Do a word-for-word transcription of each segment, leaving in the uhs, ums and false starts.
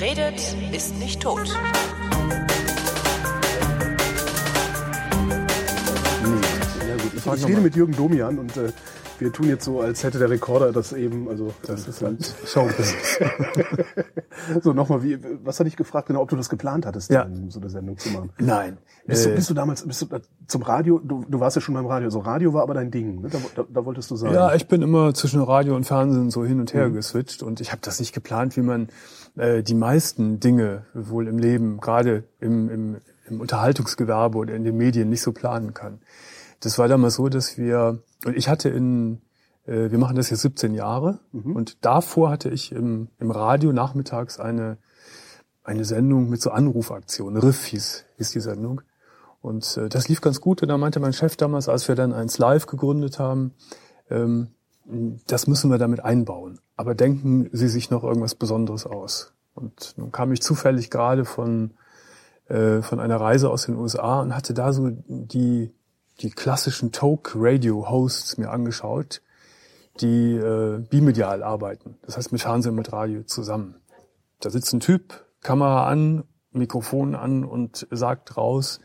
Wer redet, ist nicht tot. Nee. Ja, gut. Ich, ich rede mit Jürgen Domian und äh, wir tun jetzt so, als hätte der Rekorder das eben. Also das, das ist halt Showbusiness. So, nochmal, wie, was hatte ich gefragt, genau, ob du das geplant hattest, ja. Dann, so eine Sendung zu machen? Nein. Bist du, bist du damals bist du zum Radio, du, du warst ja schon beim Radio, also Radio war aber dein Ding, ne? da, da, da wolltest du sein. Ja, ich bin immer zwischen Radio und Fernsehen so hin und her mhm. geswitcht und ich habe das nicht geplant, wie man äh, die meisten Dinge wohl im Leben, gerade im, im, im Unterhaltungsgewerbe oder in den Medien, nicht so planen kann. Das war damals so, dass wir, und ich hatte in, äh, wir machen das jetzt siebzehn Jahre, mhm. und davor hatte ich im, im Radio nachmittags eine, eine Sendung mit so Anrufaktionen, Riff hieß, hieß die Sendung, und äh, das lief ganz gut, und da meinte mein Chef damals, als wir dann eins live gegründet haben, ähm, das müssen wir damit einbauen, aber denken Sie sich noch irgendwas Besonderes aus. Und nun kam ich zufällig gerade von, äh, von einer Reise aus den U S A und hatte da so die, die klassischen Talk-Radio-Hosts mir angeschaut, die äh, bimedial arbeiten. Das heißt mit Fernsehen, mit Radio zusammen. Da sitzt ein Typ, Kamera an, Mikrofon an und sagt raus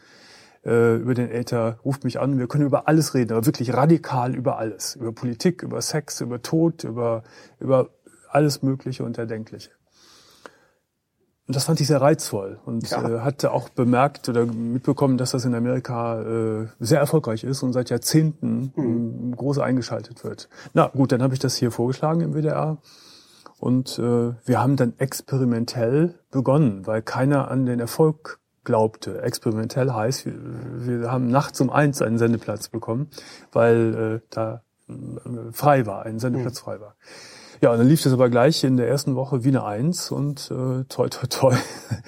äh, über den Äther, ruft mich an, wir können über alles reden, aber wirklich radikal über alles. Über Politik, über Sex, über Tod, über, über alles Mögliche und Erdenkliche. Und das fand ich sehr reizvoll und ja. äh, hatte auch bemerkt oder mitbekommen, dass das in Amerika äh, sehr erfolgreich ist und seit Jahrzehnten mhm. groß eingeschaltet wird. Na gut, dann habe ich das hier vorgeschlagen im W D R und äh, wir haben dann experimentell begonnen, weil keiner an den Erfolg glaubte. Experimentell heißt, wir, wir haben nachts um eins einen Sendeplatz bekommen, weil äh, da äh, frei war, ein Sendeplatz mhm. frei war. Ja, und dann lief das aber gleich in der ersten Woche wie eine Eins und äh, toi, toi, toi,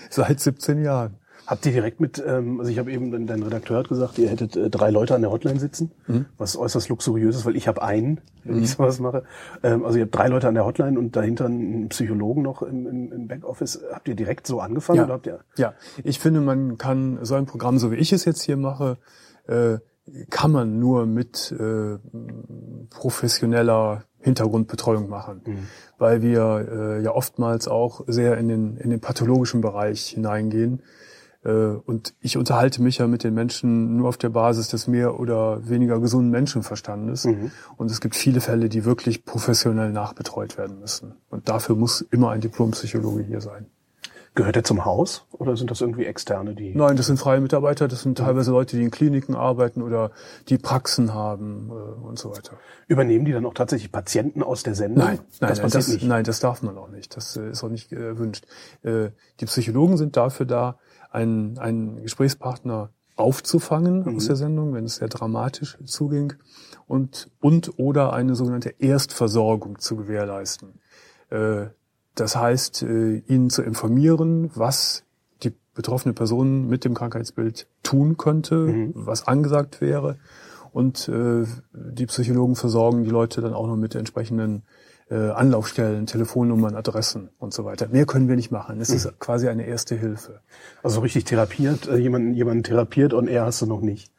seit siebzehn Jahren. Habt ihr direkt mit, ähm, also ich habe eben, dein Redakteur hat gesagt, ihr hättet äh, drei Leute an der Hotline sitzen, mhm. was äußerst luxuriös ist, weil ich habe einen, wenn mhm. ich sowas mache. Ähm, also ihr habt drei Leute an der Hotline und dahinter einen Psychologen noch im, im, im Backoffice. Habt ihr direkt so angefangen? Ja. Oder habt ihr? Ja, ich finde, man kann so ein Programm, so wie ich es jetzt hier mache, äh, kann man nur mit äh, professioneller Hintergrundbetreuung machen, mhm. weil wir äh, ja oftmals auch sehr in den in den pathologischen Bereich hineingehen äh, und ich unterhalte mich ja mit den Menschen nur auf der Basis des mehr oder weniger gesunden Menschenverstandes mhm. und es gibt viele Fälle, die wirklich professionell nachbetreut werden müssen und dafür muss immer ein Diplompsychologe hier sein. Gehört er zum Haus oder sind das irgendwie Externe, die... Nein, das sind freie Mitarbeiter, das sind teilweise Leute, die in Kliniken arbeiten oder die Praxen haben äh, und so weiter. Übernehmen die dann auch tatsächlich Patienten aus der Sendung? Nein, nein, das, nein, das, nicht. Nein, das darf man auch nicht, das äh, ist auch nicht erwünscht. Äh, äh, die Psychologen sind dafür da, einen, einen Gesprächspartner aufzufangen mhm. aus der Sendung, wenn es sehr dramatisch zuging und, und oder eine sogenannte Erstversorgung zu gewährleisten. Äh, Das heißt, äh, ihnen zu informieren, was die betroffene Person mit dem Krankheitsbild tun könnte, mhm. was angesagt wäre. Und äh, die Psychologen versorgen die Leute dann auch noch mit entsprechenden äh, Anlaufstellen, Telefonnummern, Adressen und so weiter. Mehr können wir nicht machen. Es mhm. ist quasi eine erste Hilfe. Also richtig therapiert, äh, jemanden, jemanden therapiert und er hast du noch nicht.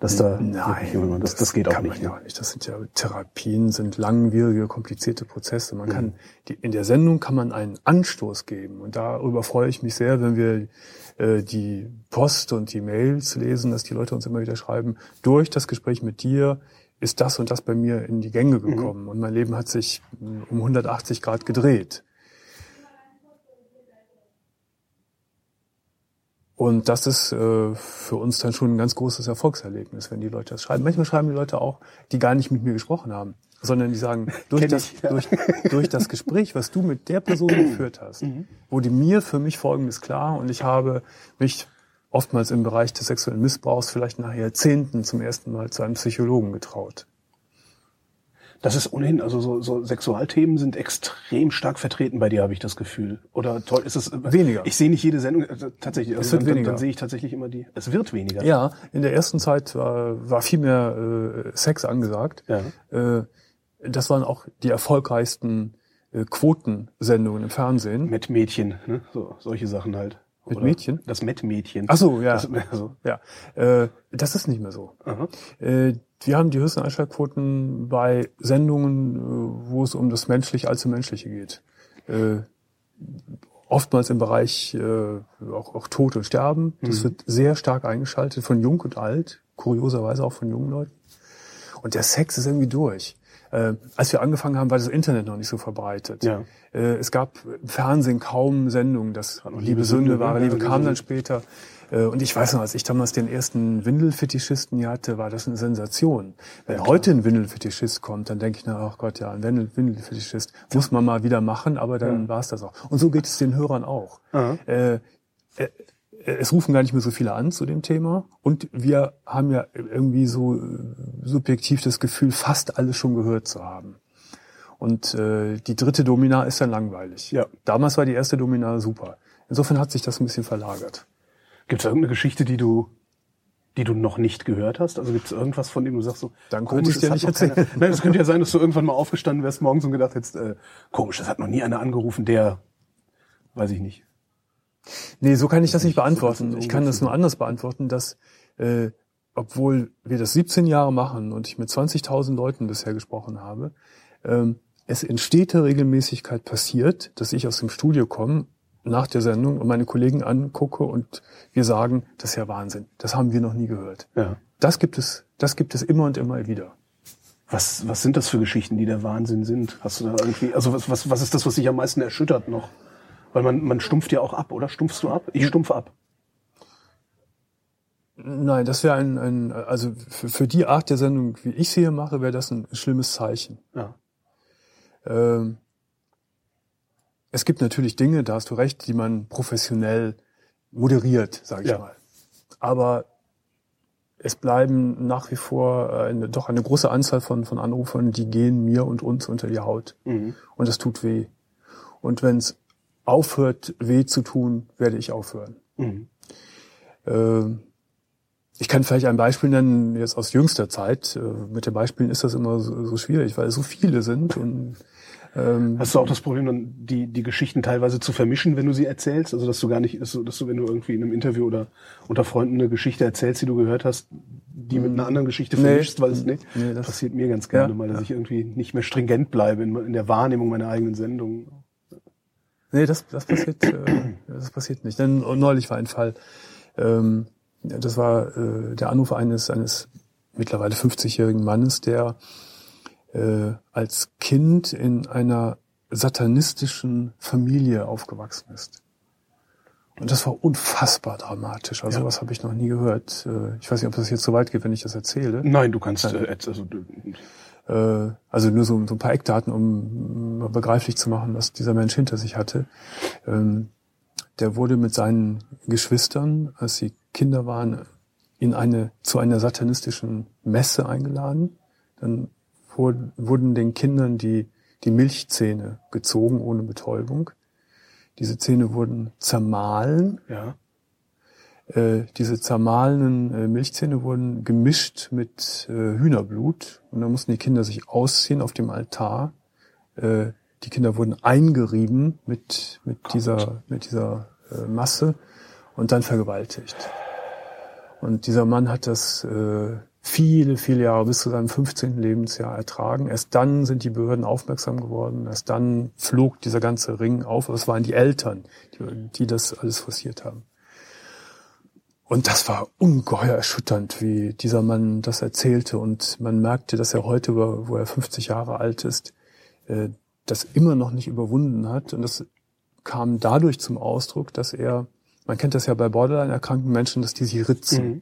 Dass da Nein, jemand, das, das, das geht auch nicht, ne? nicht. Das sind ja Therapien, sind langwierige, komplizierte Prozesse. Man mhm. kann die, in der Sendung kann man einen Anstoß geben und darüber freue ich mich sehr, wenn wir äh, die Post und die Mails lesen, dass die Leute uns immer wieder schreiben: Durch das Gespräch mit dir ist das und das bei mir in die Gänge gekommen mhm. und mein Leben hat sich um hundertachtzig Grad gedreht. Und das ist äh, für uns dann schon ein ganz großes Erfolgserlebnis, wenn die Leute das schreiben. Manchmal schreiben die Leute auch, die gar nicht mit mir gesprochen haben, sondern die sagen, durch, das, ich, ja. durch, durch das Gespräch, was du mit der Person geführt hast, mhm. wurde mir für mich Folgendes klar und ich habe mich oftmals im Bereich des sexuellen Missbrauchs vielleicht nach Jahrzehnten zum ersten Mal zu einem Psychologen getraut. Das ist ohnehin, also so, so Sexualthemen sind extrem stark vertreten bei dir, habe ich das Gefühl. Oder toll, ist es weniger? Ich sehe nicht jede Sendung äh, tatsächlich. Es wird dann, weniger. Dann sehe ich tatsächlich immer die. Es wird weniger. Ja, in der ersten Zeit war, war viel mehr äh, Sex angesagt. Ja. Äh, das waren auch die erfolgreichsten äh, Quotensendungen im Fernsehen. Mit Mädchen, ne? So, solche Sachen halt. Mit Oder Mädchen? Das Met-Mädchen. Ach so, ja. Das, also. ja. Äh, das ist nicht mehr so. Äh, wir haben die höchsten Einschaltquoten bei Sendungen, wo es um das Menschliche, allzu Menschliche geht. Äh, oftmals im Bereich äh, auch, auch Tod und Sterben. Das mhm. wird sehr stark eingeschaltet, von jung und alt, kurioserweise auch von jungen Leuten. Und der Sex ist irgendwie durch. Äh, als wir angefangen haben, war das Internet noch nicht so verbreitet. Ja. Äh, es gab im Fernsehen kaum Sendungen, das Liebe, Liebe Sünde, wahre Liebe, Liebe kam dann später. Äh, und ich weiß noch, als ich damals den ersten Windelfetischisten hier hatte, war das eine Sensation. Wenn ja, heute ein Windelfetischist kommt, dann denke ich, na, ach Gott, ja, ein Windelfetischist muss man mal wieder machen, aber dann ja. war es das auch. Und so geht es den Hörern auch. Ja. Äh, äh, Es rufen gar nicht mehr so viele an zu dem Thema. Und wir haben ja irgendwie so subjektiv das Gefühl, fast alles schon gehört zu haben. Und äh, die dritte Domina ist dann langweilig. Ja. Damals war die erste Domina super. Insofern hat sich das ein bisschen verlagert. Gibt es irgendeine Geschichte, die du, die du noch nicht gehört hast? Also gibt es irgendwas, von dem du sagst, so dann könnte ich dir nicht erzählen. Keiner... Nein, es könnte ja sein, dass du irgendwann mal aufgestanden wärst morgens und gedacht hättest, äh, komisch, das hat noch nie einer angerufen, der, weiß ich nicht. Nee, so kann ich das nicht beantworten. Ich kann das nur anders beantworten, dass äh, obwohl wir das siebzehn Jahre machen und ich mit zwanzigtausend Leuten bisher gesprochen habe, ähm, es in steter Regelmäßigkeit passiert, dass ich aus dem Studio komme nach der Sendung und meine Kollegen angucke und wir sagen, das ist ja Wahnsinn, das haben wir noch nie gehört. Ja. Das gibt es, das gibt es immer und immer wieder. Was, was sind das für Geschichten, die der Wahnsinn sind? Hast du da irgendwie, also was, was, was ist das, was dich am meisten erschüttert noch? Weil man, man stumpft ja auch ab, oder? Stumpfst du ab? Ich stumpfe ab. Nein, das wäre ein, ein, also für, für die Art der Sendung, wie ich sie hier mache, wäre das ein schlimmes Zeichen. Ja. Ähm, es gibt natürlich Dinge, da hast du recht, die man professionell moderiert, sage ich ja. mal. Aber es bleiben nach wie vor eine, doch eine große Anzahl von, von Anrufern, die gehen mir und uns unter die Haut. Mhm. Und das tut weh. Und wenn's aufhört, weh zu tun, werde ich aufhören. Mhm. Äh, ich kann vielleicht ein Beispiel nennen, jetzt aus jüngster Zeit. Äh, mit den Beispielen ist das immer so, so schwierig, weil es so viele sind. Und, ähm, hast du auch das Problem, dann die, die Geschichten teilweise zu vermischen, wenn du sie erzählst? Also dass du gar nicht, dass du, dass du wenn du irgendwie in einem Interview oder unter Freunden eine Geschichte erzählst, die du gehört hast, die mit einer anderen Geschichte vermischst, nee, weil es nicht nee, das passiert mir ganz gerne ja, mal, dass ja. ich irgendwie nicht mehr stringent bleibe in, in der Wahrnehmung meiner eigenen Sendung. Nee, das, das passiert, äh, das passiert nicht. Denn neulich war ein Fall, ähm, das war äh, der Anruf eines, eines mittlerweile fünfzigjährigen Mannes, der äh, als Kind in einer satanistischen Familie aufgewachsen ist. Und das war unfassbar dramatisch. Also ja. sowas habe ich noch nie gehört. Äh, ich weiß nicht, ob das jetzt so weit geht, wenn ich das erzähle. Nein, du kannst äh, also Also nur so, so ein paar Eckdaten, um begreiflich zu machen, was dieser Mensch hinter sich hatte. Der wurde mit seinen Geschwistern, als sie Kinder waren, in eine zu einer satanistischen Messe eingeladen. Dann wurden den Kindern die, die Milchzähne gezogen ohne Betäubung. Diese Zähne wurden zermahlen. Ja. Äh, diese zermahlenen äh, Milchzähne wurden gemischt mit äh, Hühnerblut und dann mussten die Kinder sich ausziehen auf dem Altar. Äh, die Kinder wurden eingerieben mit mit Gott. dieser mit dieser äh, Masse und dann vergewaltigt. Und dieser Mann hat das äh, viele, viele Jahre bis zu seinem fünfzehnten Lebensjahr ertragen. Erst dann sind die Behörden aufmerksam geworden. Erst dann flog dieser ganze Ring auf. Es waren die Eltern, die, die das alles forciert haben. Und das war ungeheuer erschütternd, wie dieser Mann das erzählte. Und man merkte, dass er heute, wo er fünfzig Jahre alt ist, das immer noch nicht überwunden hat. Und das kam dadurch zum Ausdruck, dass er, man kennt das ja bei Borderline-erkrankten Menschen, dass die sich ritzen. Mhm.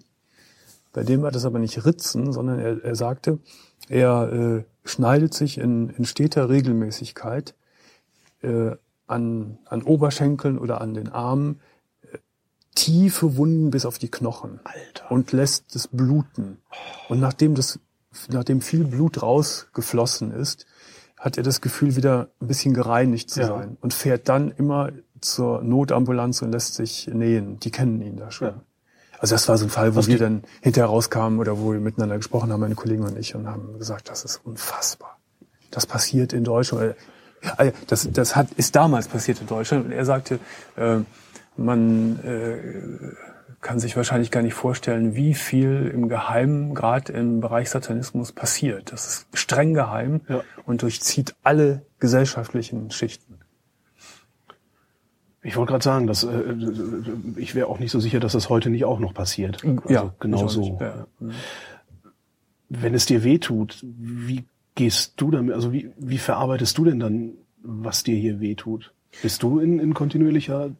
Bei dem war das aber nicht ritzen, sondern er, er sagte, er äh, schneidet sich in, in steter Regelmäßigkeit äh, an, an Oberschenkeln oder an den Armen, tiefe Wunden bis auf die Knochen. Alter. Und lässt es bluten. Und nachdem das, nachdem viel Blut rausgeflossen ist, hat er das Gefühl, wieder ein bisschen gereinigt zu ja. sein. Und fährt dann immer zur Notambulanz und lässt sich nähen. Die kennen ihn da schon. Ja. Also das war so ein Fall, wo Was wir die? dann hinterher rauskamen oder wo wir miteinander gesprochen haben, meine Kollegen und ich, und haben gesagt, das ist unfassbar. Das passiert in Deutschland. Das, das hat, ist damals passiert in Deutschland. Und er sagte, äh, Man äh, kann sich wahrscheinlich gar nicht vorstellen, wie viel im Geheimen, gerade im Bereich Satanismus, passiert. Das ist streng geheim ja. und durchzieht alle gesellschaftlichen Schichten. Ich wollte gerade sagen, dass, äh, ich wäre auch nicht so sicher, dass das heute nicht auch noch passiert. Also ja, genau so. Ja. Wenn es dir wehtut, wie gehst du damit, also wie, wie verarbeitest du denn dann, was dir hier wehtut? Bist du in, in kontinuierlicher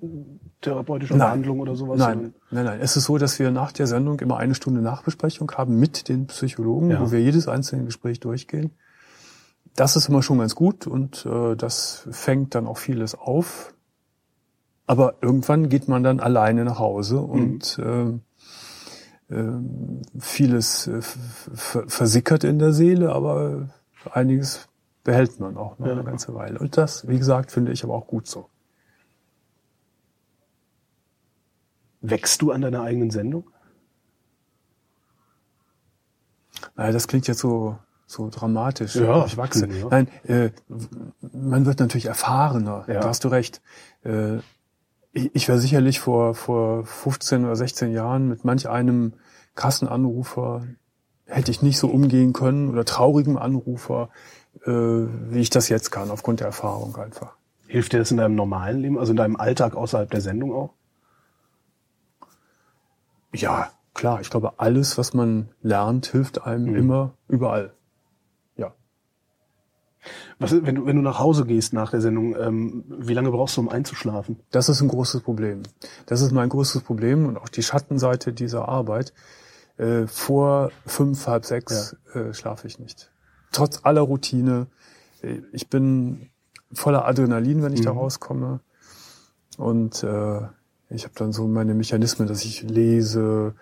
therapeutischer nein. Behandlung oder sowas? Nein, nein, nein. Es ist so, dass wir nach der Sendung immer eine Stunde Nachbesprechung haben mit den Psychologen, ja. wo wir jedes einzelne Gespräch durchgehen. Das ist immer schon ganz gut und äh, das fängt dann auch vieles auf. Aber irgendwann geht man dann alleine nach Hause und mhm. äh, äh, vieles äh, ver- versickert in der Seele, aber einiges behält man auch noch ja. eine ganze Weile. Und das, wie gesagt, finde ich aber auch gut so. Wächst du an deiner eigenen Sendung? Naja, das klingt jetzt so... so dramatisch, ja, ich wachse. Ja. Nein, äh, man wird natürlich erfahrener, ja. da hast du recht. Äh, ich, ich wäre sicherlich vor vor fünfzehn oder sechzehn Jahren mit manch einem krassen Anrufer, hätte ich nicht so umgehen können, oder traurigem Anrufer, äh, wie ich das jetzt kann, aufgrund der Erfahrung einfach. Hilft dir das in deinem normalen Leben, also in deinem Alltag außerhalb der Sendung auch? Ja, klar. Ich glaube, alles, was man lernt, hilft einem mhm. immer, überall. Was, wenn du, wenn du nach Hause gehst nach der Sendung, ähm, wie lange brauchst du, um einzuschlafen? Das ist ein großes Problem. Das ist mein großes Problem und auch die Schattenseite dieser Arbeit. Äh, vor fünf, halb sechs ja. äh, schlafe ich nicht. Trotz aller Routine. Ich bin voller Adrenalin, wenn ich mhm. da rauskomme. Und äh, ich habe dann so meine Mechanismen, dass ich lese,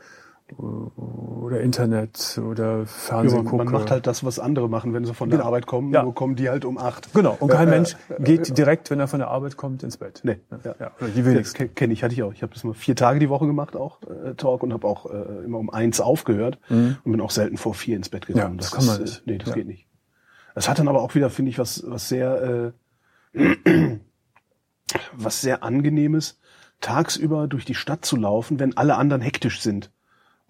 oder Internet oder Fernsehen gucken. Man macht halt das, was andere machen, wenn sie von der genau. Arbeit kommen, ja. nur kommen die halt um acht. Genau, und kein äh, Mensch äh, geht äh, direkt, wenn er von der Arbeit kommt, ins Bett. Nee, ja. Ja. Oder die wenigsten. Das kenne ich, hatte ich auch. Ich habe das mal vier Tage die Woche gemacht, auch äh, Talk, und habe auch äh, immer um eins aufgehört mhm. und bin auch selten vor vier ins Bett gegangen. Ja, das, das kann man nicht. Äh, nee, das ja. geht nicht. Das hat dann aber auch wieder, finde ich, was was sehr äh, was sehr Angenehmes, tagsüber durch die Stadt zu laufen, wenn alle anderen hektisch sind.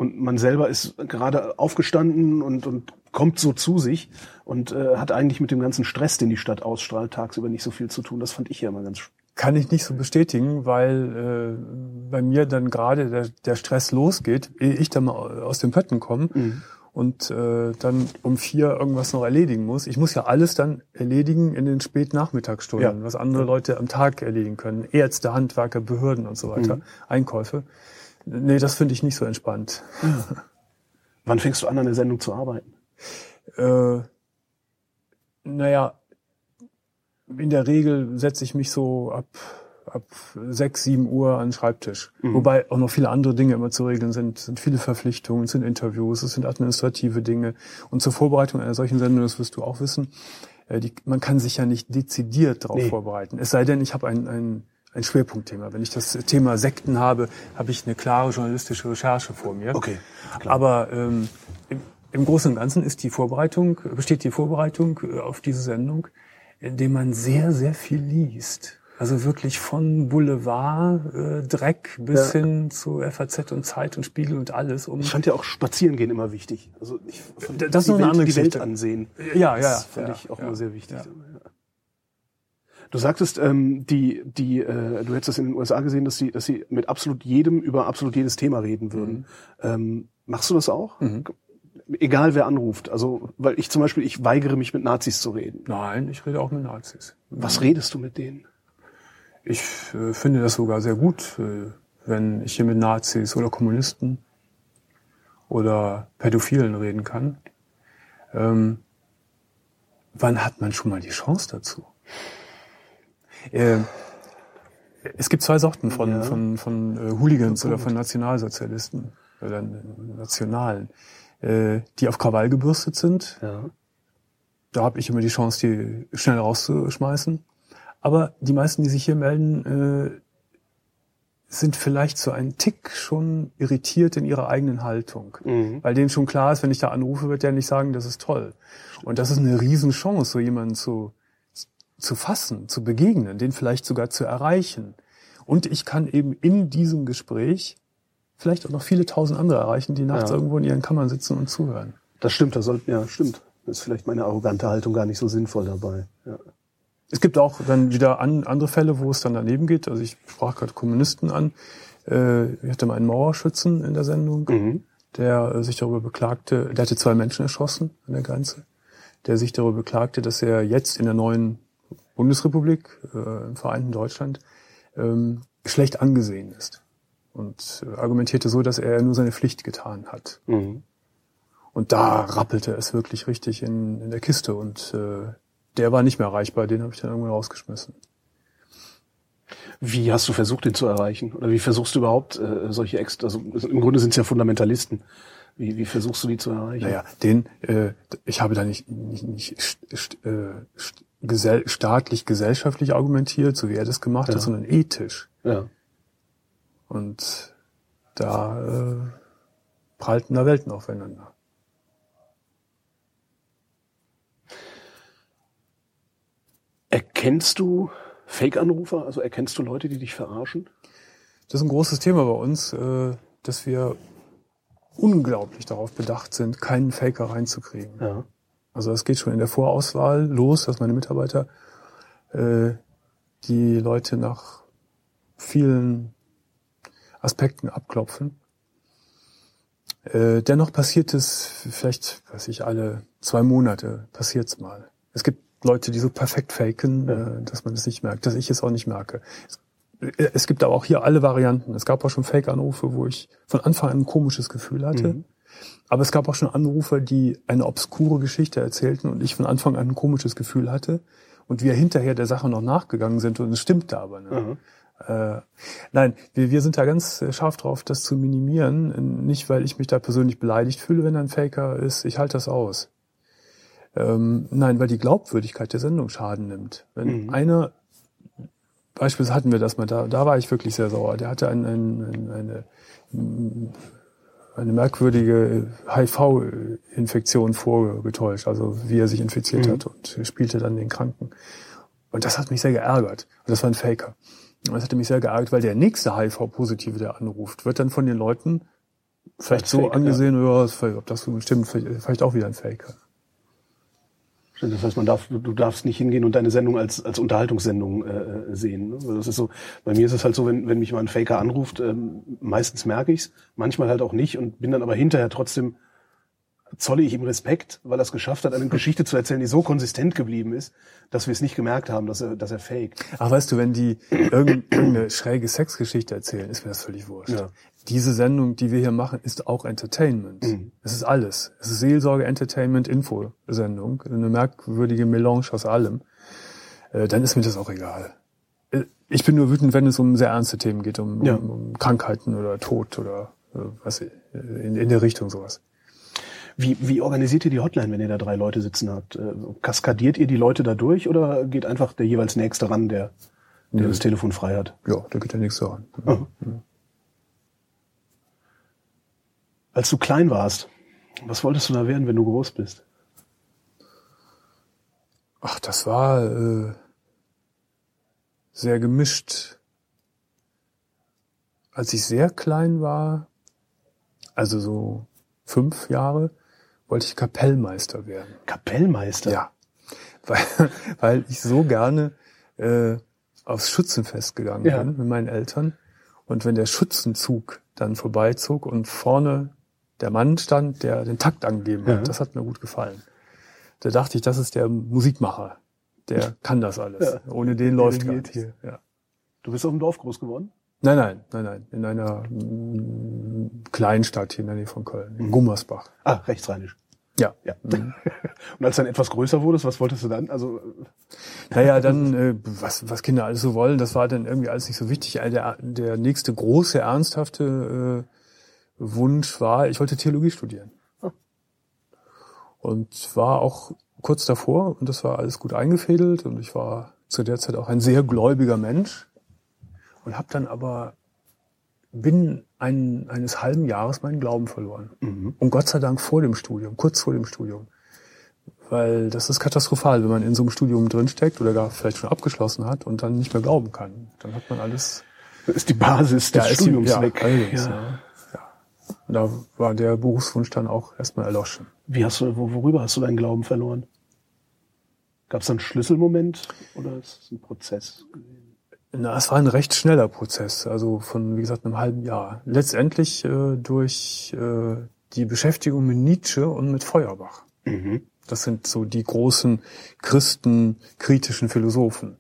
Und man selber ist gerade aufgestanden und, und kommt so zu sich und äh, hat eigentlich mit dem ganzen Stress, den die Stadt ausstrahlt, tagsüber nicht so viel zu tun. Das fand ich ja immer ganz schön. Kann ich nicht so bestätigen, weil äh, bei mir dann gerade der, der Stress losgeht, ehe ich dann mal aus den Pötten komme mhm. und äh, dann um vier irgendwas noch erledigen muss. Ich muss ja alles dann erledigen in den Spätnachmittagsstunden, ja. was andere Leute am Tag erledigen können. Ärzte, Handwerker, Behörden und so weiter, mhm. Einkäufe. Nee, das finde ich nicht so entspannt. Ja. Wann fängst du an, an der Sendung zu arbeiten? Äh, naja, in der Regel setze ich mich so ab, ab sechs, sieben Uhr an den Schreibtisch. Mhm. Wobei auch noch viele andere Dinge immer zu regeln sind. Es sind viele Verpflichtungen, es sind Interviews, es sind administrative Dinge. Und zur Vorbereitung einer solchen Sendung, das wirst du auch wissen, die, man kann sich ja nicht dezidiert darauf nee. vorbereiten. Es sei denn, ich habe ein... ein Ein Schwerpunktthema. Wenn ich das Thema Sekten habe, habe ich eine klare journalistische Recherche vor mir. Okay. Klar. Aber ähm, im, im Großen und Ganzen ist die Vorbereitung, besteht die Vorbereitung auf diese Sendung, indem man sehr, sehr viel liest. Also wirklich von Boulevard, äh, Dreck bis ja. hin zu F A Z und Zeit und Spiegel und alles. Um ich fand ja auch spazieren gehen immer wichtig. Also ich fand das die, ist eine Welt, die Welt ansehen. Ja, ja. Das fand ja, ich auch ja, immer sehr wichtig. Ja. Du sagtest, ähm, die, die, äh, du hättest das in den U S A gesehen, dass sie, dass sie mit absolut jedem über absolut jedes Thema reden würden. Mhm. Ähm, machst du das auch? Mhm. Egal wer anruft. Also, weil ich zum Beispiel, ich weigere mich mit Nazis zu reden. Nein, ich rede auch mit Nazis. Was redest du mit denen? Ich äh, finde das sogar sehr gut, äh, wenn ich hier mit Nazis oder Kommunisten oder Pädophilen reden kann. Ähm, wann hat man schon mal die Chance dazu? Äh, es gibt zwei Sorten von, ja. von, von, von äh, Hooligans oder von Nationalsozialisten oder Nationalen, äh, die auf Krawall gebürstet sind. Ja. Da habe ich immer die Chance, die schnell rauszuschmeißen. Aber die meisten, die sich hier melden, äh, sind vielleicht so einen Tick schon irritiert in ihrer eigenen Haltung. Mhm. Weil denen schon klar ist, wenn ich da anrufe, wird der nicht sagen, das ist toll. Und das ist eine Riesenchance, so jemanden zu... zu fassen, zu begegnen, den vielleicht sogar zu erreichen. Und ich kann eben in diesem Gespräch vielleicht auch noch viele tausend andere erreichen, die nachts ja. irgendwo in ihren Kammern sitzen und zuhören. Das stimmt, das soll, ja, stimmt. Das ist vielleicht meine arrogante Haltung gar nicht so sinnvoll dabei. Ja. Es gibt auch dann wieder an, andere Fälle, wo es dann daneben geht. Also ich sprach gerade Kommunisten an. Äh, ich hatte mal einen Mauerschützen in der Sendung, mhm. der äh, sich darüber beklagte, der hatte zwei Menschen erschossen an der Grenze, der sich darüber beklagte, dass er jetzt in der neuen Bundesrepublik, äh, im vereinten Deutschland, ähm, schlecht angesehen ist. Und äh, argumentierte so, dass er nur seine Pflicht getan hat. Mhm. Und da rappelte es wirklich richtig in, in der Kiste und äh, der war nicht mehr erreichbar, den habe ich dann irgendwann rausgeschmissen. Wie hast du versucht, den zu erreichen? Oder wie versuchst du überhaupt äh, solche Ex... Also im Grunde sind es ja Fundamentalisten. Wie, wie versuchst du, die zu erreichen? Naja, den... Äh, ich habe da nicht, nicht, nicht st, st, äh, st, gesell, staatlich, gesellschaftlich argumentiert, so wie er das gemacht ja. hat, sondern ethisch. Ja. Und da äh, prallten da Welten aufeinander. Erkennst du Fake-Anrufer? Also erkennst du Leute, die dich verarschen? Das ist ein großes Thema bei uns, dass wir unglaublich darauf bedacht sind, keinen Faker reinzukriegen. Ja. Also es geht schon in der Vorauswahl los, dass meine Mitarbeiter die Leute nach vielen Aspekten abklopfen. Dennoch passiert es vielleicht, weiß ich, alle zwei Monate passiert's mal. Es gibt Leute, die so perfekt faken, ja. dass man es nicht merkt, dass ich es auch nicht merke. Es, es gibt aber auch hier alle Varianten. Es gab auch schon Fake-Anrufe, wo ich von Anfang an ein komisches Gefühl hatte. Mhm. Aber es gab auch schon Anrufer, die eine obskure Geschichte erzählten und ich von Anfang an ein komisches Gefühl hatte. Und wir hinterher der Sache noch nachgegangen sind und es stimmte aber. Ne? Mhm. Äh, nein, wir, wir sind da ganz scharf drauf, das zu minimieren. Nicht, weil ich mich da persönlich beleidigt fühle, wenn ein Faker ist. Ich halte das aus. Nein, weil die Glaubwürdigkeit der Sendung Schaden nimmt. Wenn mhm. einer, beispielsweise hatten wir das mal, da, da war ich wirklich sehr sauer, der hatte ein, ein, eine, eine merkwürdige H I V-Infektion vorgetäuscht, also wie er sich infiziert mhm. hat und spielte dann den Kranken. Und das hat mich sehr geärgert. Und das war ein Faker. Und das hatte mich sehr geärgert, weil der nächste H I V-Positive, der anruft, wird dann von den Leuten vielleicht so Fake, angesehen, ja. ob das so stimmt, vielleicht auch wieder ein Faker. Das heißt, man darf, du darfst nicht hingehen und deine Sendung als als Unterhaltungssendung äh, sehen. Ne? Das ist so. Bei mir ist es halt so, wenn wenn mich mal ein Faker anruft, ähm, meistens merke ich's, manchmal halt auch nicht und bin dann aber hinterher trotzdem zolle ich ihm Respekt, weil er es geschafft hat, eine Geschichte zu erzählen, die so konsistent geblieben ist, dass wir es nicht gemerkt haben, dass er dass er faked. Ach, weißt du, wenn die irgendeine schräge Sexgeschichte erzählen, ist mir das völlig wurscht. Ja. Diese Sendung, die wir hier machen, ist auch Entertainment. Mhm. Es ist alles. Es ist Seelsorge, Entertainment, Info-Sendung. Eine merkwürdige Melange aus allem. Äh, dann ist mir das auch egal. Ich bin nur wütend, wenn es um sehr ernste Themen geht, um, ja. um, um Krankheiten oder Tod oder äh, was in, in der Richtung sowas. Wie, wie organisiert ihr die Hotline, wenn ihr da drei Leute sitzen habt? Äh, kaskadiert ihr die Leute da durch oder geht einfach der jeweils Nächste ran, der, der mhm. das Telefon frei hat? Ja, da geht der Nächste ran. Mhm. Mhm. Als du klein warst, was wolltest du da werden, wenn du groß bist? Ach, das war äh, sehr gemischt. Als ich sehr klein war, also so fünf Jahre, wollte ich Kapellmeister werden. Kapellmeister? Ja, weil, weil ich so gerne äh, aufs Schützenfest gegangen ja. bin mit meinen Eltern. Und wenn der Schützenzug dann vorbeizog und vorne der Mann stand, der den Takt angegeben hat. Ja. Das hat mir gut gefallen. Da dachte ich, das ist der Musikmacher. Der kann das alles. Ja. Ohne den läuft gar nichts. Ja. Du bist auf dem Dorf groß geworden? Nein, nein, nein, nein. In einer m, kleinen Stadt hier in der Nähe von Köln, in mhm. Gummersbach. Ah, rechtsrheinisch. Ja. ja. Mhm. Und als du dann etwas größer wurdest, was wolltest du dann? Also, naja, dann, äh, was, was Kinder alles so wollen, das war dann irgendwie alles nicht so wichtig. Der, der nächste große, ernsthafte äh, Wunsch war, ich wollte Theologie studieren. Ah. Und war auch kurz davor und das war alles gut eingefädelt und ich war zu der Zeit auch ein sehr gläubiger Mensch und habe dann aber binnen ein, eines halben Jahres meinen Glauben verloren. Mhm. Und Gott sei Dank vor dem Studium, kurz vor dem Studium. Weil das ist katastrophal, wenn man in so einem Studium drinsteckt oder gar vielleicht schon abgeschlossen hat und dann nicht mehr glauben kann. Dann hat man alles... Das ist die Basis des ja, Studiums ja, weg. Allerdings, ja. Ja. Und da war der Berufswunsch dann auch erstmal erloschen. Wie hast du, worüber hast du deinen Glauben verloren? Gab es einen Schlüsselmoment oder ist es ein Prozess? Na, es war ein recht schneller Prozess, also von, wie gesagt, einem halben Jahr. Letztendlich äh, durch äh, die Beschäftigung mit Nietzsche und mit Feuerbach. Mhm. Das sind so die großen christenkritischen Philosophen.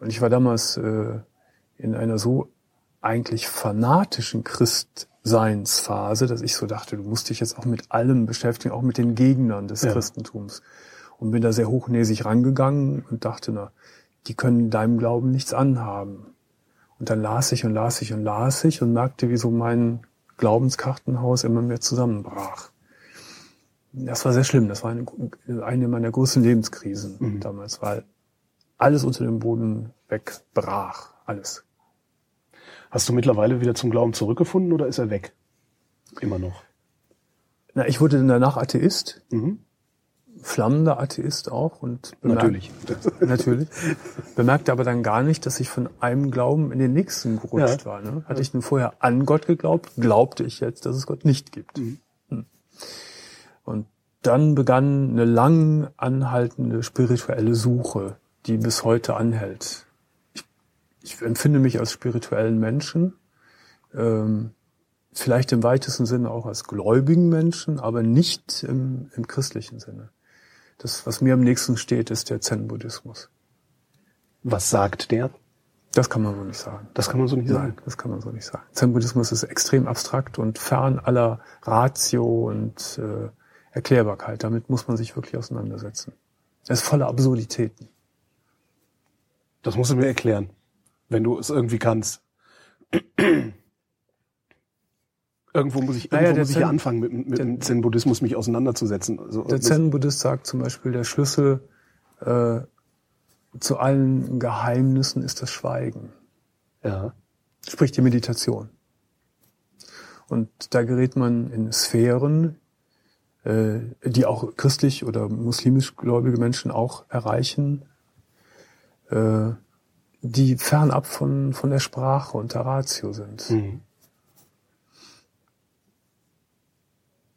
Und ich war damals äh, in einer so eigentlich fanatischen Christseinsphase, dass ich so dachte, du musst dich jetzt auch mit allem beschäftigen, auch mit den Gegnern des ja. Christentums. Und bin da sehr hochnäsig rangegangen und dachte, na, die können deinem Glauben nichts anhaben. Und dann las ich und las ich und las ich und merkte, wie so mein Glaubenskartenhaus immer mehr zusammenbrach. Das war sehr schlimm. Das war eine, eine meiner großen Lebenskrisen mhm. damals, weil alles unter dem Boden wegbrach. Alles. Hast du mittlerweile wieder zum Glauben zurückgefunden oder ist er weg? Immer noch. Na, ich wurde dann danach Atheist. Mhm. Flammender Atheist auch und bemerkt, natürlich natürlich bemerkte aber dann gar nicht, dass ich von einem Glauben in den nächsten gerutscht ja. war. Ne? Hatte ich denn vorher an Gott geglaubt, glaubte ich jetzt, dass es Gott nicht gibt. Mhm. Und dann begann eine lang anhaltende spirituelle Suche, die bis heute anhält. Ich, ich empfinde mich als spirituellen Menschen, ähm, vielleicht im weitesten Sinne auch als gläubigen Menschen, aber nicht im, im christlichen Sinne. Das, was mir am nächsten steht, ist der Zen-Buddhismus. Was sagt der? Das kann man so nicht sagen. Das kann man so nicht sagen. Nein, das kann man so nicht sagen. Zen-Buddhismus ist extrem abstrakt und fern aller Ratio und äh, Erklärbarkeit. Damit muss man sich wirklich auseinandersetzen. Er ist voller Absurditäten. Das musst du mir erklären, wenn du es irgendwie kannst. Irgendwo muss ich, irgendwo ja, muss Zen, ich ja anfangen, mit, mit der, dem Zen-Buddhismus mich auseinanderzusetzen. Also, der Zen-Buddhist sagt zum Beispiel, der Schlüssel äh, zu allen Geheimnissen ist das Schweigen. Ja. Sprich die Meditation. Und da gerät man in Sphären, äh, die auch christlich oder muslimisch gläubige Menschen auch erreichen, äh, die fernab von, von der Sprache und der Ratio sind. Mhm.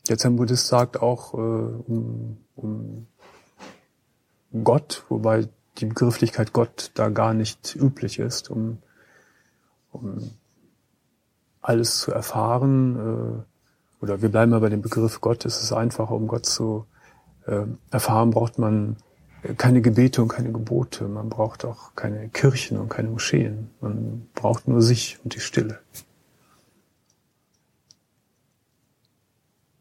Der Zen-Buddhist sagt auch äh, um, um Gott, wobei die Begrifflichkeit Gott da gar nicht üblich ist, um, um alles zu erfahren. Äh, oder wir bleiben mal bei dem Begriff Gott. Es ist einfacher, um Gott zu äh, erfahren, braucht man keine Gebete und keine Gebote. Man braucht auch keine Kirchen und keine Moscheen. Man braucht nur sich und die Stille.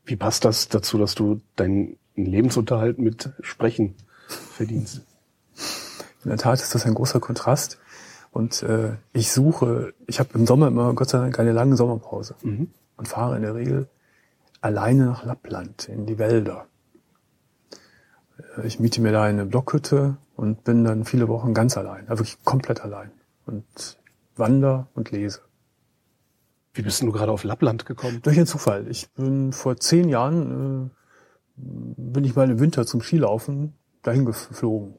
Wie passt das dazu, dass du deinen Lebensunterhalt mit Sprechen verdienst? In der Tat ist das ein großer Kontrast. Und äh, ich suche, ich habe im Sommer immer, Gott sei Dank, eine lange Sommerpause. Mhm. Und fahre in der Regel alleine nach Lappland, in die Wälder. Ich miete mir da eine Blockhütte und bin dann viele Wochen ganz allein, also wirklich komplett allein. Und wandere und lese. Wie bist denn du gerade auf Lappland gekommen? Durch einen Zufall. Ich bin vor zehn Jahren, äh, bin ich mal im Winter zum Skilaufen dahin geflogen.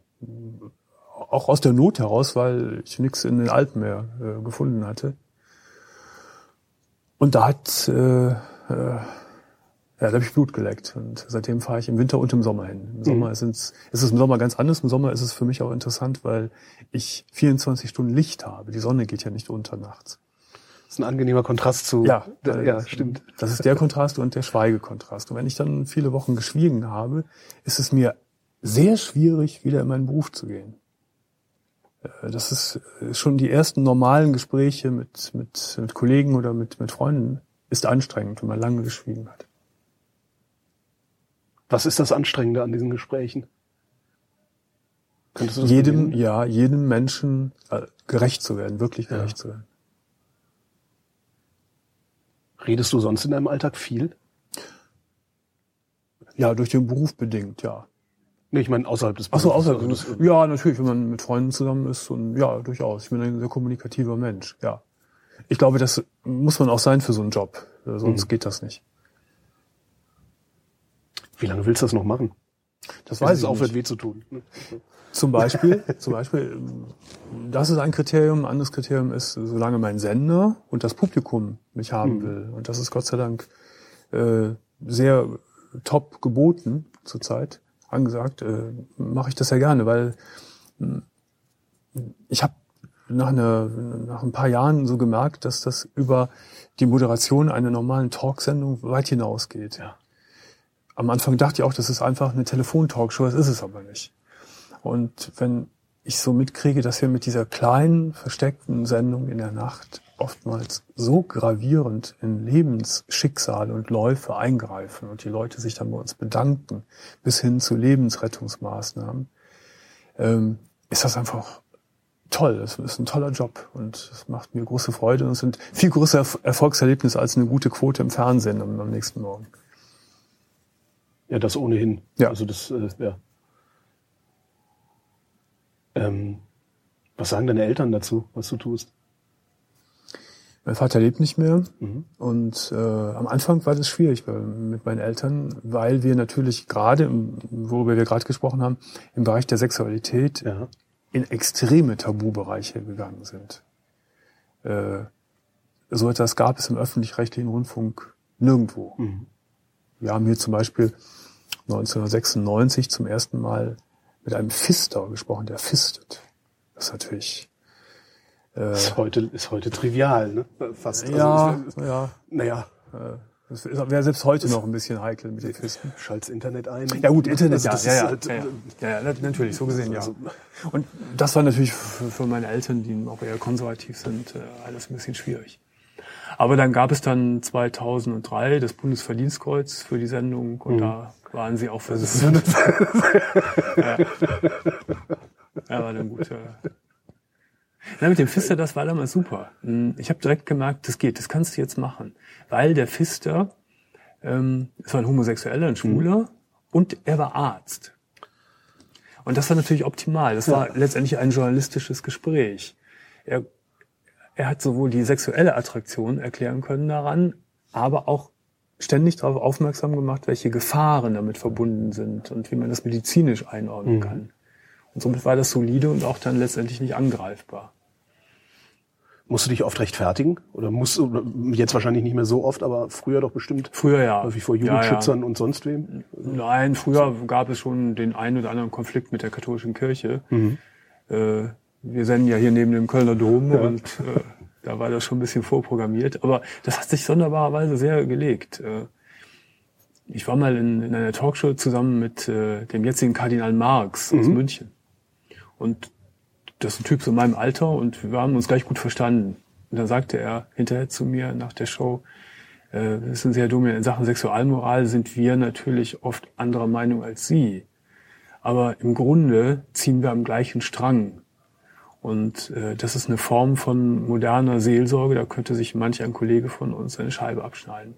Auch aus der Not heraus, weil ich nichts in den Alpen mehr äh, gefunden hatte. Und da hat, äh, äh, ja, da habe ich Blut geleckt. Und seitdem fahre ich im Winter und im Sommer hin. Im Sommer mhm. ist es, ist es im Sommer ganz anders. Im Sommer ist es für mich auch interessant, weil ich vierundzwanzig Stunden Licht habe. Die Sonne geht ja nicht unter nachts. Das ist ein angenehmer Kontrast zu... Ja, der, ja, stimmt. Das ist der Kontrast und der Schweigekontrast. Und wenn ich dann viele Wochen geschwiegen habe, ist es mir sehr schwierig, wieder in meinen Beruf zu gehen. Das ist schon die ersten normalen Gespräche mit mit, mit Kollegen oder mit, mit Freunden ist anstrengend, wenn man lange geschwiegen hat. Was ist das Anstrengende an diesen Gesprächen? Könntest du das jedem, benennen? Ja, jedem Menschen äh, gerecht zu werden, wirklich gerecht ja. zu werden. Redest du sonst in deinem Alltag viel? Ja, durch den Beruf bedingt, ja. Nee, ich meine außerhalb des Berufs. Ach so, außerhalb des Berufs. Ja, natürlich, wenn man mit Freunden zusammen ist und ja, durchaus. Ich bin ein sehr kommunikativer Mensch, ja. Ich glaube, das muss man auch sein für so einen Job, sonst mhm. geht das nicht. Wie lange willst du das noch machen? Das, das weiß ich nicht. Aufhört weh zu tun. Ne? Zum Beispiel, zum Beispiel, das ist ein Kriterium. Ein anderes Kriterium ist, solange mein Sender und das Publikum mich haben mhm. will. Und das ist Gott sei Dank äh, sehr top geboten zurzeit. angesagt, äh, mache ich das ja gerne, weil äh, ich habe nach, eine, nach ein paar Jahren so gemerkt, dass das über die Moderation einer normalen Talksendung weit hinausgeht. Ja. Am Anfang dachte ich auch, das ist einfach eine Telefon-Talkshow, das ist es aber nicht. Und wenn ich so mitkriege, dass wir mit dieser kleinen, versteckten Sendung in der Nacht oftmals so gravierend in Lebensschicksale und Läufe eingreifen und die Leute sich dann bei uns bedanken, bis hin zu Lebensrettungsmaßnahmen, ähm, ist das einfach toll. Das ist ein toller Job und es macht mir große Freude und es sind viel größere Erfolgserlebnisse als eine gute Quote im Fernsehen am, am nächsten Morgen. Ja, das ohnehin. Ja. Also das, äh, ja. Ähm, was sagen deine Eltern dazu, was du tust? Mein Vater lebt nicht mehr, mhm. und äh, am Anfang war das schwierig mit meinen Eltern, weil wir natürlich gerade, worüber wir gerade gesprochen haben, im Bereich der Sexualität ja. in extreme Tabubereiche gegangen sind. Äh, so etwas gab es im öffentlich-rechtlichen Rundfunk nirgendwo. Mhm. Wir haben hier zum Beispiel neunzehnhundertsechsundneunzig zum ersten Mal mit einem Fister gesprochen, der fistet. Das ist natürlich... Äh, ist, heute, ist heute trivial, ne? Fast. Ja, also, wär, ja. Naja. Das wäre selbst heute noch ein bisschen heikel mit den Fisten. Schalt's Internet ein. Ja gut, Internet, also, ja, ja, ja, halt, ja, ja. Ja, natürlich, so gesehen, also, ja. Und das war natürlich für, für meine Eltern, die auch eher konservativ sind, alles ein bisschen schwierig. Aber dann gab es dann zweitausenddrei das Bundesverdienstkreuz für die Sendung und mhm. da waren sie auch versichert. Ja. Ja, war dann gut. Na, mit dem Fister, das war damals super. Ich habe direkt gemerkt, das geht, das kannst du jetzt machen. Weil der Fister, ähm, es war ein Homosexueller, ein Schwuler mhm. und er war Arzt. Und das war natürlich optimal. Das war ja. letztendlich ein journalistisches Gespräch. Er Er hat sowohl die sexuelle Attraktion erklären können daran, aber auch ständig darauf aufmerksam gemacht, welche Gefahren damit verbunden sind und wie man das medizinisch einordnen mhm. kann. Und somit war das solide und auch dann letztendlich nicht angreifbar. Musst du dich oft rechtfertigen? Oder musst du, jetzt wahrscheinlich nicht mehr so oft, aber früher doch bestimmt? Früher ja. Wie vor Jugendschützern ja, ja. und sonst wem? Nein, früher gab es schon den einen oder anderen Konflikt mit der katholischen Kirche. Mhm. Äh, Wir senden ja hier neben dem Kölner Dom und äh, da war das schon ein bisschen vorprogrammiert. Aber das hat sich sonderbarerweise sehr gelegt. Äh, ich war mal in, in einer Talkshow zusammen mit äh, dem jetzigen Kardinal Marx aus mhm. München. Und das ist ein Typ so in meinem Alter und wir haben uns gleich gut verstanden. Und dann sagte er hinterher zu mir nach der Show, äh, wissen Sie, Herr Domian, in Sachen Sexualmoral sind wir natürlich oft anderer Meinung als Sie. Aber im Grunde ziehen wir am gleichen Strang. Und äh, das ist eine Form von moderner Seelsorge, da könnte sich manch ein Kollege von uns eine Scheibe abschneiden.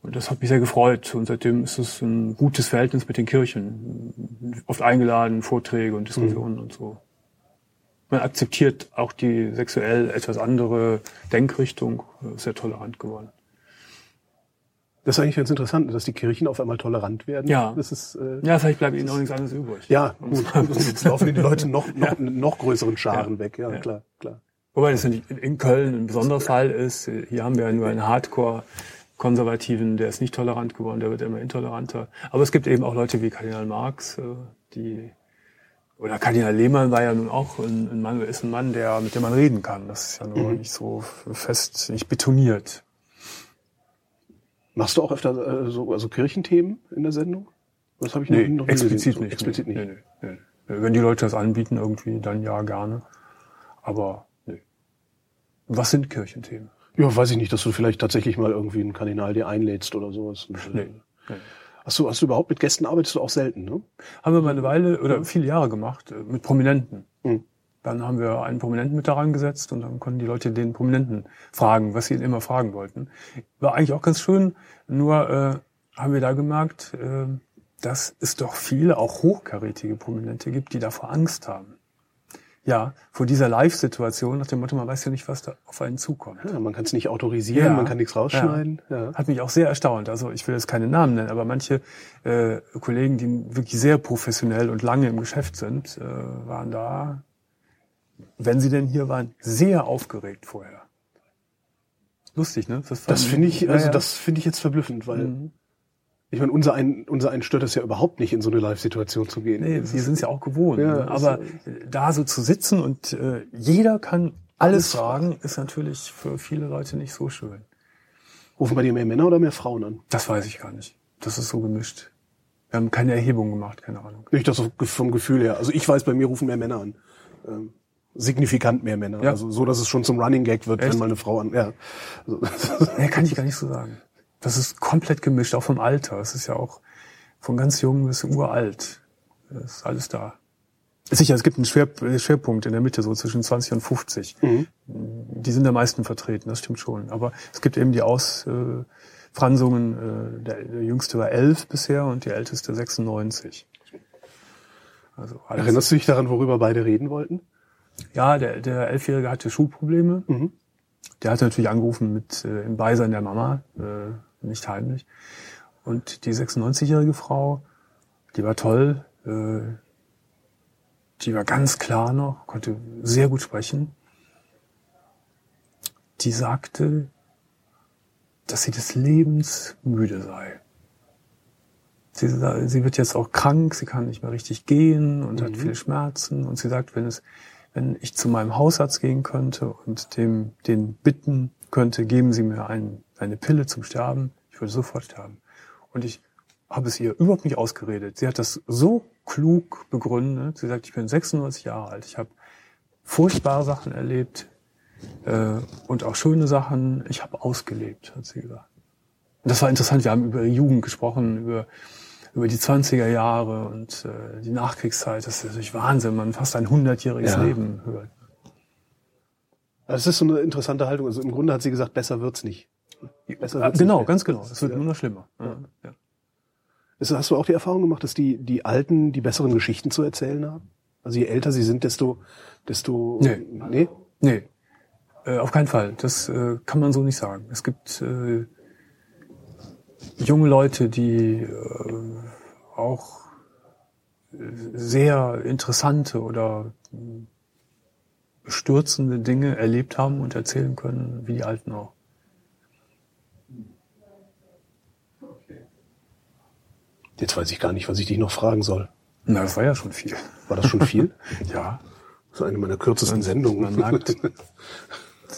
Und das hat mich sehr gefreut und seitdem ist es ein gutes Verhältnis mit den Kirchen. Oft eingeladen, Vorträge und Diskussionen mhm. und so. Man akzeptiert auch die sexuell etwas andere Denkrichtung, ist sehr tolerant geworden. Das ist eigentlich ganz interessant, dass die Kirchen auf einmal tolerant werden. Ja, das ist, äh, ja vielleicht bleibt ihnen auch nichts anderes übrig. Ja, gut. Jetzt laufen die Leute noch, noch, ja. noch größeren Scharen ja. weg. Ja, ja, klar, klar. Wobei das in Köln ein besonderer Fall ist. Hier haben wir nur einen Hardcore-Konservativen, der ist nicht tolerant geworden, der wird immer intoleranter. Aber es gibt eben auch Leute wie Kardinal Marx, die, oder Kardinal Lehmann war ja nun auch ein Mann, ist ein Mann, der, mit dem man reden kann. Das ist ja nur mhm. nicht so fest, nicht betoniert. Machst du auch öfter äh, so also Kirchenthemen in der Sendung? Das habe ich nee, noch nie explizit gesehen. Nicht, explizit nee, nicht. Nee, nee, nee. Wenn die Leute das anbieten irgendwie, dann ja gerne. Aber nee. Was sind Kirchenthemen? Ja, weiß ich nicht, dass du vielleicht tatsächlich mal irgendwie einen Kardinal dir einlädst oder sowas. Nee. nee. Hast du, hast du überhaupt mit Gästen arbeitest du auch selten, ne? Haben wir mal eine Weile oder viele Jahre gemacht mit Prominenten. Mhm. Dann haben wir einen Prominenten mit daran gesetzt und dann konnten die Leute den Prominenten fragen, was sie ihn immer fragen wollten. War eigentlich auch ganz schön, nur äh, haben wir da gemerkt, äh, dass es doch viele, auch hochkarätige Prominente gibt, die davor Angst haben. Ja, vor dieser Live-Situation, nach dem Motto, man weiß ja nicht, was da auf einen zukommt. Ja, man kann es nicht autorisieren, ja, man kann nichts rausschneiden. Ja. Ja. Hat mich auch sehr erstaunt. Also ich will jetzt keine Namen nennen, aber manche äh, Kollegen, die wirklich sehr professionell und lange im Geschäft sind, äh, waren da... wenn sie denn hier waren, sehr aufgeregt vorher. Lustig, ne? Das, das finde ich, also ja, ja. das finde ich jetzt verblüffend, weil mhm. Ich meine, unser einen, unser einen stört es ja überhaupt nicht, in so eine Live-Situation zu gehen. Nee, wir sind es ja auch gewohnt. Ja, ne? Aber da so zu sitzen und äh, jeder kann alles sagen, ist natürlich für viele Leute nicht so schön. Rufen bei dir mehr Männer oder mehr Frauen an? Das weiß ich gar nicht. Das ist so gemischt. Wir haben keine Erhebung gemacht, keine Ahnung. Ich das vom Gefühl her. Also ich weiß, bei mir rufen mehr Männer an. Ähm, signifikant mehr Männer. Ja. Also so, dass es schon zum Running Gag wird, echt? Wenn mal eine Frau an... Ja, also, nee, kann ich gar nicht so sagen. Das ist komplett gemischt, auch vom Alter. Es ist ja auch von ganz jung bis uralt. Das ist alles da. Sicher, es gibt einen Schwer- Schwerpunkt in der Mitte, so zwischen zwanzig und fünfzig. Mhm. Die sind am meisten vertreten, das stimmt schon. Aber es gibt eben die Ausfranzungen. Äh, der, der jüngste war elf bisher und die älteste sechsundneunzig. Also erinnerst du dich daran, worüber beide reden wollten? Ja, der, der Elfjährige hatte Schulprobleme. Mhm. Der hat natürlich angerufen mit äh, im Beisein der Mama, äh, nicht heimlich. Und die sechsundneunzigjährige Frau, die war toll, äh, die war ganz klar noch, konnte sehr gut sprechen. Die sagte, dass sie des Lebens müde sei. Sie, sie wird jetzt auch krank, sie kann nicht mehr richtig gehen und mhm. hat viele Schmerzen. Und sie sagt, wenn es wenn ich zu meinem Hausarzt gehen könnte und dem den bitten könnte, geben Sie mir ein, eine Pille zum Sterben, ich würde sofort sterben. Und ich habe es ihr überhaupt nicht ausgeredet. Sie hat das so klug begründet. Sie sagt, ich bin sechsundneunzig Jahre alt, ich habe furchtbare Sachen erlebt äh, und auch schöne Sachen. Ich habe ausgelebt, hat sie gesagt. Und das war interessant, wir haben über Jugend gesprochen, über über die zwanziger Jahre und äh, die Nachkriegszeit. Das ist natürlich Wahnsinn, man fast ein hundertjähriges ja. Leben hört. Das ist so eine interessante Haltung. Also im Grunde hat sie gesagt, besser wird's nicht. Besser wird's genau, nicht ganz genau. Es wird ja. nur noch schlimmer. Ja. Ja. Also hast du auch die Erfahrung gemacht, dass die die Alten die besseren Geschichten zu erzählen haben? Also je älter sie sind, desto... desto nee. Nee? Nee. Äh, auf keinen Fall. Das äh, kann man so nicht sagen. Es gibt... Äh, junge Leute, die äh, auch sehr interessante oder bestürzende Dinge erlebt haben und erzählen können, wie die Alten auch. Jetzt weiß ich gar nicht, was ich dich noch fragen soll. Na, das war ja schon viel. War das schon viel? Ja. Das ist eine meiner kürzesten Sendungen. Man merkt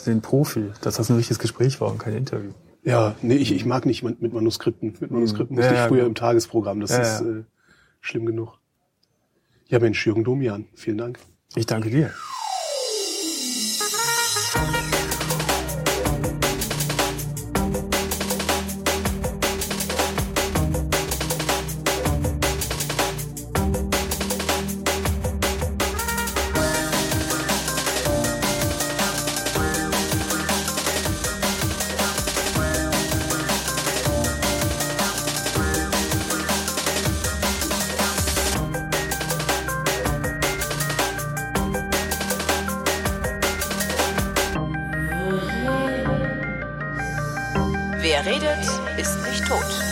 den Profi, dass das ein richtiges Gespräch war und kein Interview. Ja, nee, ich, ich mag nicht mit Manuskripten. Mit Manuskripten musste ja, ich früher ja. im Tagesprogramm. Das ja, ist äh, schlimm genug. Ja, Mensch, Jürgen Domian, vielen Dank. Ich danke dir. Wer redet, ist nicht tot.